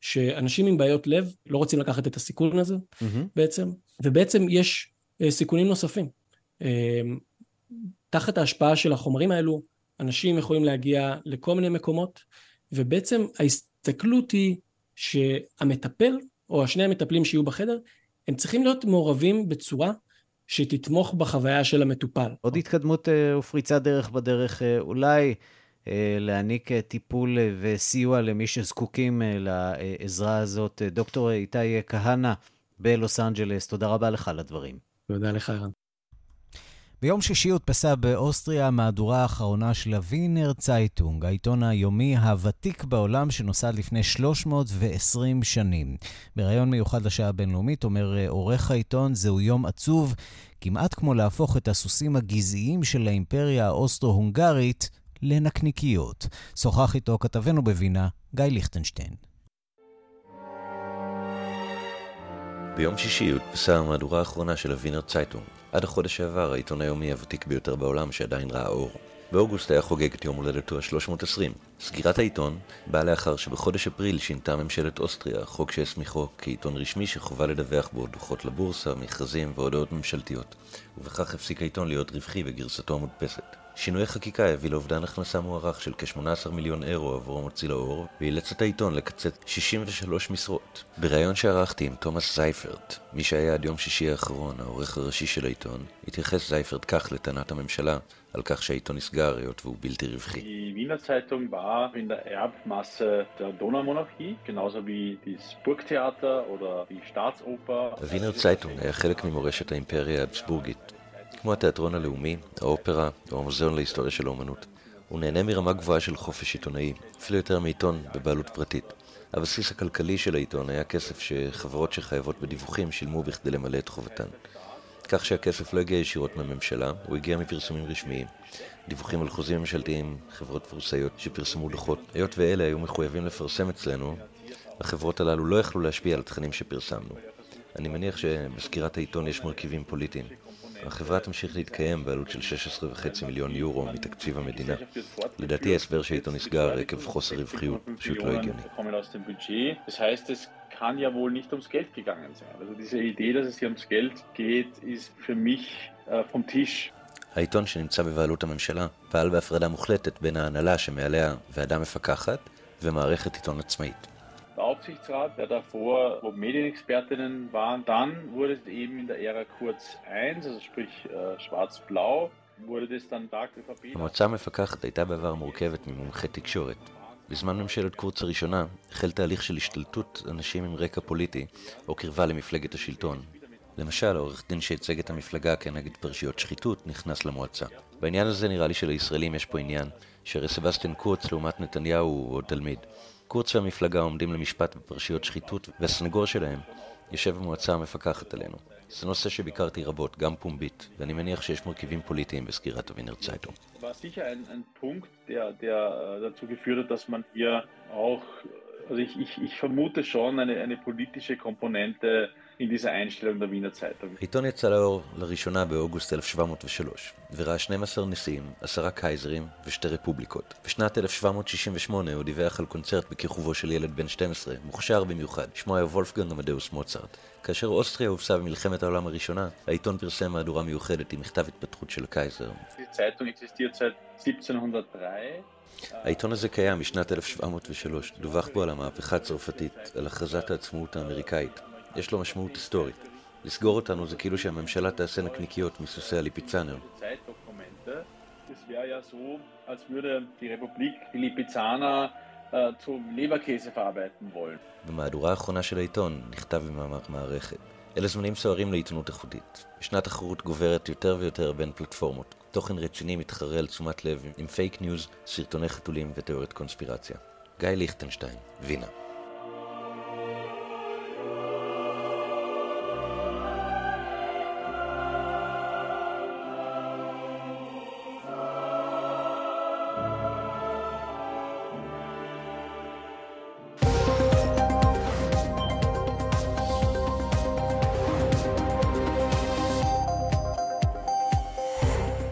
שאנשים עם בעיות לב לא רוצים לקחת את הסיכון הזה mm-hmm. בעצם, ובעצם יש סיכונים נוספים. תחת ההשפעה של החומרים האלו, אנשים יכולים להגיע לכל מיני מקומות, ובעצם ההסתכלות היא שהמטפל, או השני המטפלים שיהיו בחדר, הם צריכים להיות מעורבים בצורה שתתמוך בחוויה של המטופל. עוד התקדמות ופריצה דרך בדרך, אולי להעניק טיפול וסיוע למי שזקוקים לעזרה הזאת. דוקטור איתי כהנה בלוס אנג'לס, תודה רבה לך על הדברים. תודה לך, אירן. ביום שישי הודפסה באוסטריה מהדורה האחרונה של הווינר צייטונג, העיתון היומי הוותיק בעולם שנוסד לפני שלוש מאות ועשרים שנים. בראיון מיוחד לשעה הבינלאומית אומר עורך העיתון, זהו יום עצוב, כמעט כמו להפוך את הסוסים הגזעיים של האימפריה האוסטרו-הונגרית לנקניקיות. שוחח איתו כתבנו בווינה, גיא ליכטנשטיין. ביום שישי הודפסה המהדורה האחרונה של הווינר צייטונג. עד החודש שעבר, העיתון היומי הוותיק ביותר בעולם שעדיין ראה אור. באוגוסט היה חוגג את יום הולדתו ה-שלוש מאות ועשרים. סגירת העיתון באה לאחר שבחודש אפריל שינתה ממשלת אוסטריה, חוק שהסמיכו כעיתון רשמי שחובה לדווח בו דוחות לבורסה, מכרזים והודעות ממשלתיות, ובכך הפסיק העיתון להיות רווחי בגרסתו המודפסת. שינוי חקיקה הביא לאובדן הכנסה מוערך של כ-שמונה עשר מיליון אירו עבור מוציא לאור, ואילץ את העיתון לקצץ שישים ושלוש משרות. בראיון שערכתי עם תומאס סייפרט, מי שהיה עד יום שישי האחרון העורך הראשי של העיתון, התייחס סייפרט כך לטענת הממשלה על כך שהעיתון נסגר היות והוא בלתי רווחי. Die Wiener Zeitung war in der Erbmasse der Donaumonarchie, genauso wie das Burgtheater oder die Staatsoper. הווינר צייטונג היה חלק ממורשת האימפריה האבסבורגית, כמו התיאטרון הלאומי, האופרה או המוזיאון להיסטוריה של האומנות. הוא נהנה מרמה גבוהה של חופש עיתונאי, אפילו יותר מעיתון בבעלות פרטית. הבסיס הכלכלי של העיתון היה כסף שחברות שחייבות בדיווחים שילמו בכדי למלא את חובתן. כך שהכסף לא הגיע ישירות מהממשלה, הוא הגיע מפרסומים רשמיים. דיווחים על חוזים ממשלתיים, חברות פורסאיות שפרסמו דוחות. היות ואלה היו מחויבים לפרסם אצלנו, החברות הללו לא יכלו להשפיע על התכנים שפרסמנו. אני מניח שבסקירת העיתון יש מרכיבים פוליטיים. החברה תמשיך להתקיים בעלות של שש עשרה וחצי מיליון יורו מתקציב המדינה. לדעתי הסבר שהעיתון נסגר עקב חוסר רווחיות פשוט לא הגיוני. kann ja wohl nicht ums Geld gegangen sein. Also diese Idee, dass es hier ums Geld geht, ist für mich äh, vom Tisch. העיתון שנמצא בבעלות הממשלה פעל בהפרדה מוחלטת בין ההנהלה שמעליה ועדה מפקחת ומערכת עיתון עצמאית. Der Aufsichtsrat, der davor, wo Medienexpertinnen waren, dann wurde es eben in der Ära Kurz eins, also sprich äh, schwarz-blau, wurde das dann stark verbieten. המועצה המפקחת הייתה בעבר מורכבת ממומחי תקשורת. בזמן ממשלת קורץ הראשונה החל תהליך של השתלטות אנשים עם רקע פוליטי או קרבה למפלגת השלטון. למשל, העורך דין שהצג את המפלגה כנגד פרשיות שחיתות נכנס למועצה. בעניין הזה נראה לי שלישראלים יש פה עניין, שהרי סבסטיאן קורץ לעומת נתניהו הוא עוד תלמיד. קורץ והמפלגה עומדים למשפט בפרשיות שחיתות והסנגור שלהם יושב במועצה המפקחת עלינו. זה נושא שביקרתי רבות, גם פומבית, ואני מניח שיש מרכיבים פוליטיים בסקירת הווינר צייטונג. War sicher ein ein Punkt, der der dazu geführt hat, dass man hier auch also ich ich ich vermute schon eine eine politische Komponente in dieser Einstellung der Wiener Zeitung. העיתון יצא לאור לראשונה באוגוסט אלף שבע מאות ושלוש, וראה שנים עשר נשיאים, עשרה קייזרים ושתי רפובליקות. בשנת אלף שבע מאות שישים ושמונה הוא דיווח על קונצרט בכיכובו של ילד בן שתים עשרה, מוכשר במיוחד, שמו היה וולפגנג אמדאוס מוצרט. כאשר אוסטריה הובסה במלחמת העולם הראשונה, העיתון פרסם מהדורה מיוחדת עם מכתב התפתחות של הקייזר. Zeitung existiert seit אלף שבע מאות ושלוש. העיתון הזה קיים משנת אלף שבע מאות ושלוש, דווח בו על המהפכה הצרפתית, על הכרזת העצמאות האמריקאית. יש לו משמעות היסטורית. לסגור אותנו זה כאילו שהממשלה תעשה נקניקיות מסוסי הליפיצאנר. במהדורה האחרונה של העיתון נכתב במאמר מערכת. אלה זמנים סוערים לעיתונות איכותית. בשנת תחרות גוברת יותר ויותר בין פלטפורמות. תוכן רציני מתחרה על תשומת לב עם פייק ניוז, סרטוני חתולים ותיאוריות קונספירציה. גיא ליכטנשטיין, וינה.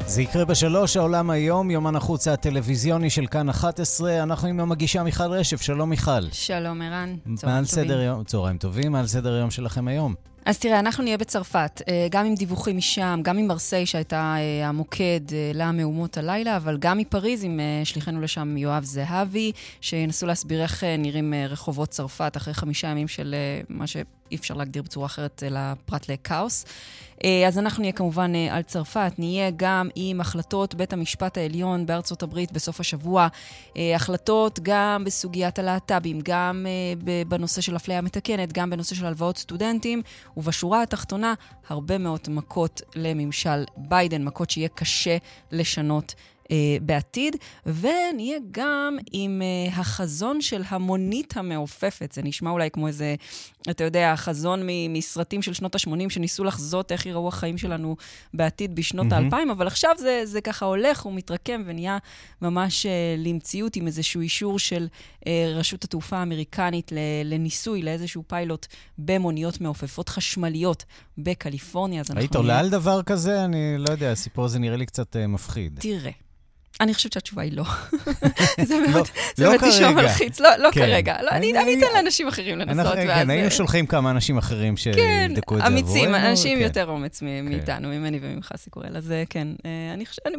זה יקרה בשלוש, העולם היום, יומן החוצה הטלוויזיוני של כאן אחת עשרה. אנחנו עם המגישה מיכל רשף. שלום מיכל. שלום ערן, צהריים טובים. צהריים טובים, על סדר יום שלכם היום. אז תראה, אנחנו נהיה בצרפת, גם עם דיווחים משם, גם עם מרסיי שהייתה המוקד למהומות הלילה, אבל גם מפריז, עם שליחנו לשם יואב זהבי, שינסו להסביר איך נראים רחובות צרפת אחרי חמישה ימים של מה ש... אי אפשר להגדיר בצורה אחרת לפרט לקאוס. אז אנחנו נהיה כמובן על צרפת, נהיה גם עם החלטות בית המשפט העליון בארצות הברית בסוף השבוע, החלטות גם בסוגיית הלהט"בים, גם בנושא של אפליה מתקנת, גם בנושא של הלוואות סטודנטים, ובשורה התחתונה הרבה מאוד מכות לממשל ביידן, מכות שיהיה קשה לשנות בעתיד, ונהיה גם עם החזון של המונית המעופפת. זה נשמע אולי כמו איזה, אתה יודע, החזון מסרטים של שנות ה-שמונים, שניסו לחזות איך יראו החיים שלנו בעתיד בשנות ה-אלפיים, אבל עכשיו זה, זה ככה הולך ומתרקם, ונהיה ממש למציאות עם איזשהו אישור של רשות התעופה האמריקנית לניסוי, לאיזשהו פיילוט במוניות מעופפות חשמליות בקליפורניה. היית עולה על דבר כזה? אני לא יודע, הסיפור הזה נראה לי קצת מפחיד. תראה. אני חושבת שהתשובה היא לא. זה מאוד תשום מלחיץ. לא כרגע. אני אתן לאנשים אחרים לנסות. היינו שולחים כמה אנשים אחרים שיבדקו את זה. אמיצים, אנשים יותר אומץ מאיתנו, ממני וממך סיקורל. אז כן,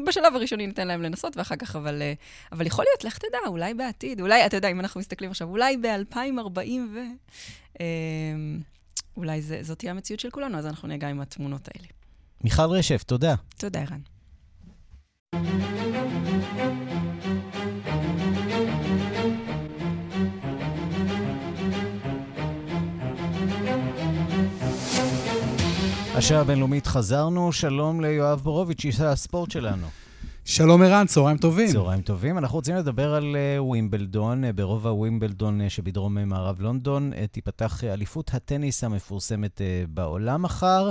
בשלב הראשוני ניתן להם לנסות, ואחר כך, אבל יכול להיות, לך תדע, אולי בעתיד, אולי, אתה יודע, אם אנחנו מסתכלים עכשיו, אולי ב-אלפיים וארבעים ו... אולי זאת תהיה המציאות של כולנו, אז אנחנו נהגע עם התמונות האלה. מיכל רשף, תודה. תודה, ערן. השעה הבינלאומית חזרנו, שלום ליואב בורוביץ' איש הספורט שלנו. שלום ערן, צהריים טובים. צהריים טובים, אנחנו רוצים לדבר על ווימבלדון, ברובע ווימבלדון שבדרום מערב לונדון, תיפתח אליפות הטניס המפורסמת בעולם מחר.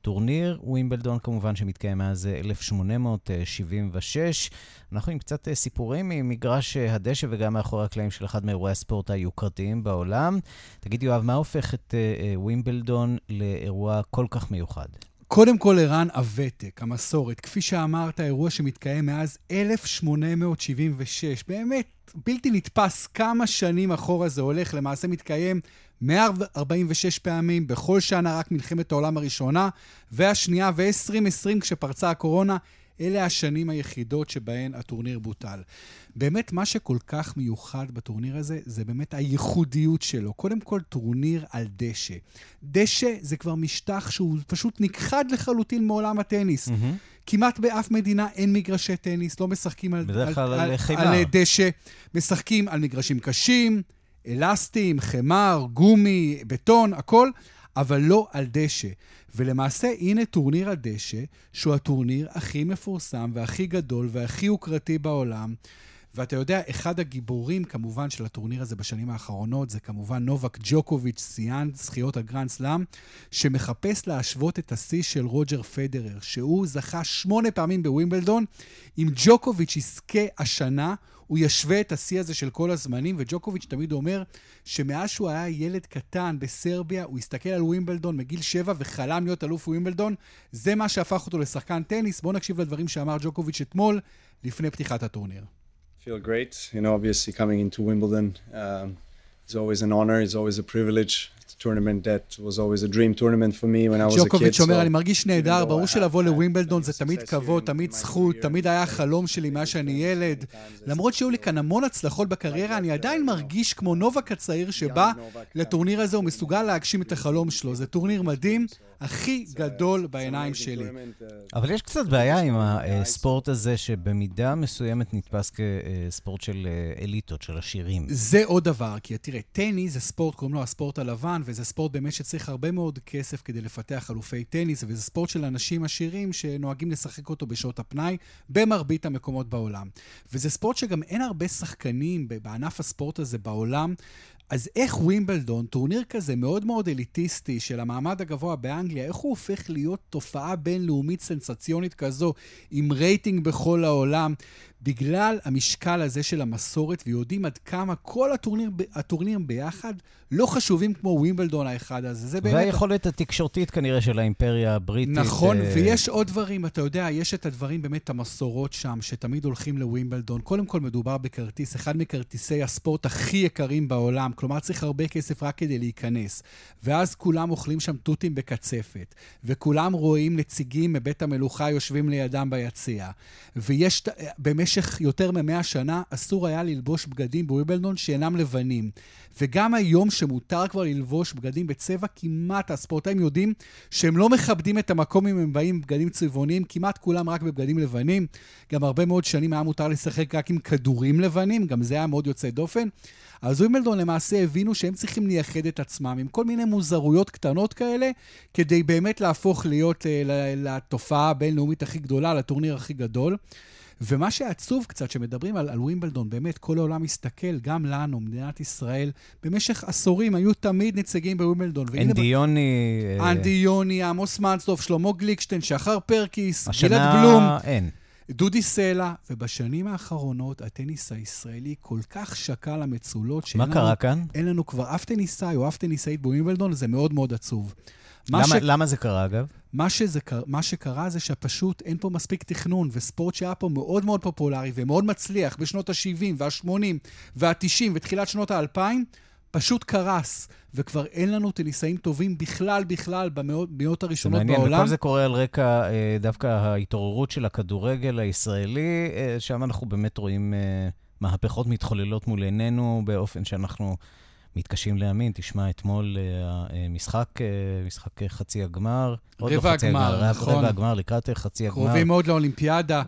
טורניר ווימבלדון כמובן שמתקיים מאז אלף שמונה מאות שבעים ושש. אנחנו עם קצת סיפורים ממגרש הדשא וגם מאחורי הקלעים של אחד מאירועי הספורט היוקרתיים בעולם. תגיד יואב, מה הופך את ווימבלדון לאירוע כל כך מיוחד? קודם כל ערן, הוותק, המסורת, כפי שאמרת, האירוע שמתקיים מאז אלף שמונה מאות שבעים ושש. באמת בלתי נתפס כמה שנים אחורה זה הולך, למעשה מתקיים מאה ארבעים ושש פעמים, בכל שנה רק מלחמת העולם הראשונה והשנייה, ו-עשרים עשרים כשפרצה הקורונה, אלה השנים היחידות שבהן הטורניר בוטל. באמת מה שכל כך מיוחד בטורניר הזה, זה באמת הייחודיות שלו. קודם כל טורניר על דשא. דשא זה כבר משטח שהוא פשוט נכחד לחלוטין מעולם הטניס. Mm-hmm. כמעט באף מדינה אין מגרשי טניס, לא משחקים על, על, על, על דשא, משחקים על מגרשים קשים, אלסטיים, חמר, גומי, בטון, הכל, אבל לא על דשא. ולמעשה, הנה טורניר על דשא, שהוא הטורניר הכי מפורסם והכי גדול והכי יוקרתי בעולם. ואתה יודע, אחד הגיבורים כמובן של הטורניר הזה בשנים האחרונות, זה כמובן נובק ג'וקוביץ', שיאן זכיות הגרנד סלאם, שמחפש להשוות את השיא של רוג'ר פדרר, שהוא זכה שמונה פעמים בווימבלדון. אם ג'וקוביץ' יזכה השנה, הוא ישווה את השיא הזה של כל הזמנים, וג'וקוביץ' תמיד אומר שמאז שהוא היה ילד קטן בסרביה, הוא הסתכל על ווימבלדון מגיל שבע וחלם להיות אלוף ווימבלדון, זה מה שהפך אותו לשחקן טניס. בואו נקשיב לדברים שאמר ג'וקוביץ' אתמול, לפני פתיחת הטורניר. Feel great, you know, obviously coming into Wimbledon um, is always an honor, it's always a privilege. It's a tournament that was always a dream tournament for me when I was a kid. ג'וקוביץ' אומר, אני מרגיש נהדר, ברור שלבוא לווימבלדון זה תמיד כבוד, תמיד זכות, תמיד היה החלום שלי מה שאני ילד. למרות שהיו לי כאן המון הצלחות בקריירה, אני עדיין מרגיש כמו נובק הצעיר שבא לטורניר הזה ומסוגל להגשים את החלום שלו. זה טורניר מדהים, הכי גדול בעיניים שלי. אבל יש קצת בעיה עם הספורט הזה, שבמידה מסוימת נתפס כספורט של אליטות, של עשירים. זה עוד דבר, כי תראה, טניס זה ספורט, קוראים לו הספורט הלבן, וזה ספורט באמת שצריך הרבה מאוד כסף כדי לפתח חלופי טניס, וזה ספורט של אנשים עשירים שנוהגים לשחק אותו בשעות הפנאי, במרבית המקומות בעולם. וזה ספורט שגם אין הרבה שחקנים בענף הספורט הזה בעולם, אז איך ווימבלדון, טורניר כזה מאוד מאוד אליטיסטי של המעמד הגבוה באנגליה, איך הוא הופך להיות תופעה בינלאומית סנסציונית כזו, עם רייטינג בכל העולם, בגלל המשקל הזה של המסורת, ויודעים עד כמה כל הטורניר, הטורנירים ביחד לא חשובים כמו ווימבלדון האחד הזה. זה באמת... והיכולת התקשורתית כנראה של האימפריה הבריטית. נכון, אה... ויש עוד דברים, אתה יודע, יש את הדברים באמת המסורות שם, שתמיד הולכים לווימבלדון. קודם כל מדובר בכרטיס, אחד מכרטיסי הספורט הכי יקרים בעולם, כלומר צריך הרבה כסף רק כדי להיכנס. ואז כולם אוכלים שם טוטים בקצפת, וכולם רואים נציגים מבית המלוכה יושבים לידם ביציע. ויש באמת במשך יותר מ-מאה שנה אסור היה ללבוש בגדים בווימבלדון שאינם לבנים. וגם היום שמותר כבר ללבוש בגדים בצבע, כמעט הספורטאים יודעים שהם לא מכבדים את המקום אם הם באים בגדים צבעוניים, כמעט כולם רק בבגדים לבנים. גם הרבה מאוד שנים היה מותר לשחק רק עם כדורים לבנים, גם זה היה מאוד יוצא דופן. אז ווימבלדון למעשה הבינו שהם צריכים לייחד את עצמם עם כל מיני מוזרויות קטנות כאלה, כדי באמת להפוך להיות לתופעה הבינלאומית הכי גדולה, לטורניר הכי גדול. ומה שעצוב קצת, שמדברים על, על ווימבלדון, באמת כל העולם מסתכל, גם לנו, מדינת ישראל, במשך עשורים היו תמיד נציגים בווימבלדון. אנדיוני. אנדיוני, עמוס מנסטוב, שלמה גליקשטיין, שחר פרקיס, גלעד בלום. השנה אין. דודי סלע, ובשנים האחרונות הטניס הישראלי כל כך שקע למצולות. מה קרה לנו, כאן? אין לנו כבר אף טניסאי או אף טניסאית בווימבלדון, זה מאוד מאוד עצוב. למה, ש... למה זה קרה אגב? מה, שזה, מה שקרה זה שפשוט אין פה מספיק תכנון, וספורט שהיה פה מאוד מאוד פופולרי ומאוד מצליח בשנות ה-שבעים וה-שמונים וה-תשעים ותחילת שנות ה-אלפיים, פשוט קרס, וכבר אין לנו טניסאים טובים בכלל בכלל במאות הראשונות בעולם. מעניין, וכל זה קורה על רקע דווקא ההתעוררות של הכדורגל הישראלי, שם אנחנו באמת רואים מהפכות מתחוללות מול עינינו באופן שאנחנו... מתקשים להאמין. תשמע, אתמול משחק, משחק חצי הגמר. רבע הגמר, נכון. רבע הגמר, לקראת חצי הגמר. קרובים מאוד לאולימפיאדה.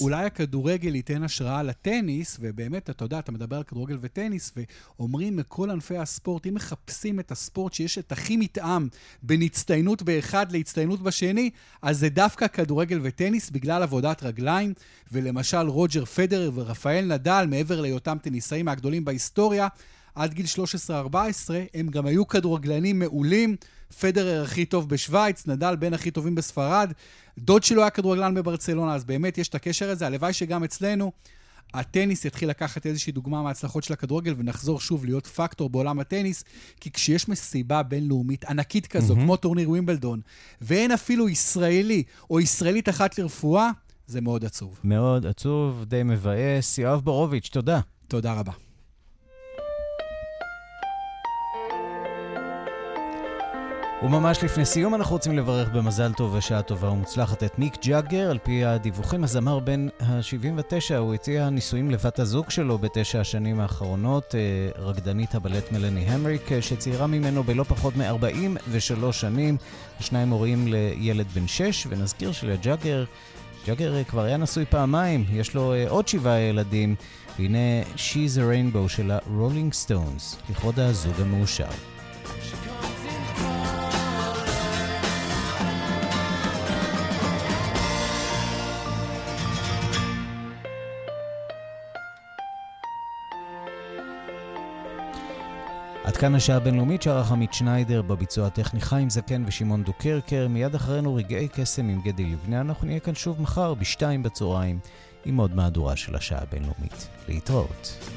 אולי הכדורגל ייתן השראה לטניס, ובאמת, אתה יודע, אתה מדבר על כדורגל וטניס, ואומרים מכל ענפי הספורט, אם מחפשים את הספורט שיש את הכי מתאם בין הצטיינות באחד להצטיינות בשני, אז זה דווקא כדורגל וטניס, בגלל עבודת רגליים, ולמשל רוג'ר פדרר ורפאל נדל, מעבר להיותם טניסאים הגדולים בהיסטוריה, עד גיל שלוש עשרה ארבע עשרה, הם גם היו כדורגלנים מעולים, פדרר הכי טוב בשוויץ, נדל בין הכי טובים בספרד, דוד שלו היה כדורגלן בברצלונה, אז באמת יש את הקשר הזה, הלוואי שגם אצלנו, הטניס יתחיל לקחת איזושהי דוגמה מההצלחות של הכדורגל, ונחזור שוב להיות פקטור בעולם הטניס, כי כשיש מסיבה בינלאומית ענקית כזו, mm-hmm. כמו טורניר ווימבלדון, ואין אפילו ישראלי, או ישראלית אחת לרפואה, זה מאוד עצוב. מאוד עצוב, די מבאס. יואב בורוביץ', תודה. תודה רבה. וממש לפני סיום אנחנו רוצים לברך במזל טוב ושעה טובה ומוצלחת את מיק ג'אגר. על פי הדיווחים, הזמר בן ה-שבעים ותשע, הוא הציע נישואים לבת הזוג שלו בתשע השנים האחרונות, רקדנית הבלט מלני המריק, שצעירה ממנו בלא פחות מ-ארבעים ושלוש שנים. השניים הורים לילד בן שש, ונזכיר שלג'אגר, ג'אגר כבר היה נשוי פעמיים, יש לו עוד שבעה ילדים, והנה She's a Rainbow של הרולינג סטונס, לכבוד הזוג המאושר. עד כאן השעה הבינלאומית, שערך עמית שניידר, בביצוע הטכני חיים זקן ושמעון דוקרקר. מיד אחרינו רגעי קסם עם גדי לבנה. אנחנו נהיה כאן שוב מחר בשתיים בצהריים עם עוד מהדורה של השעה הבינלאומית. להתראות.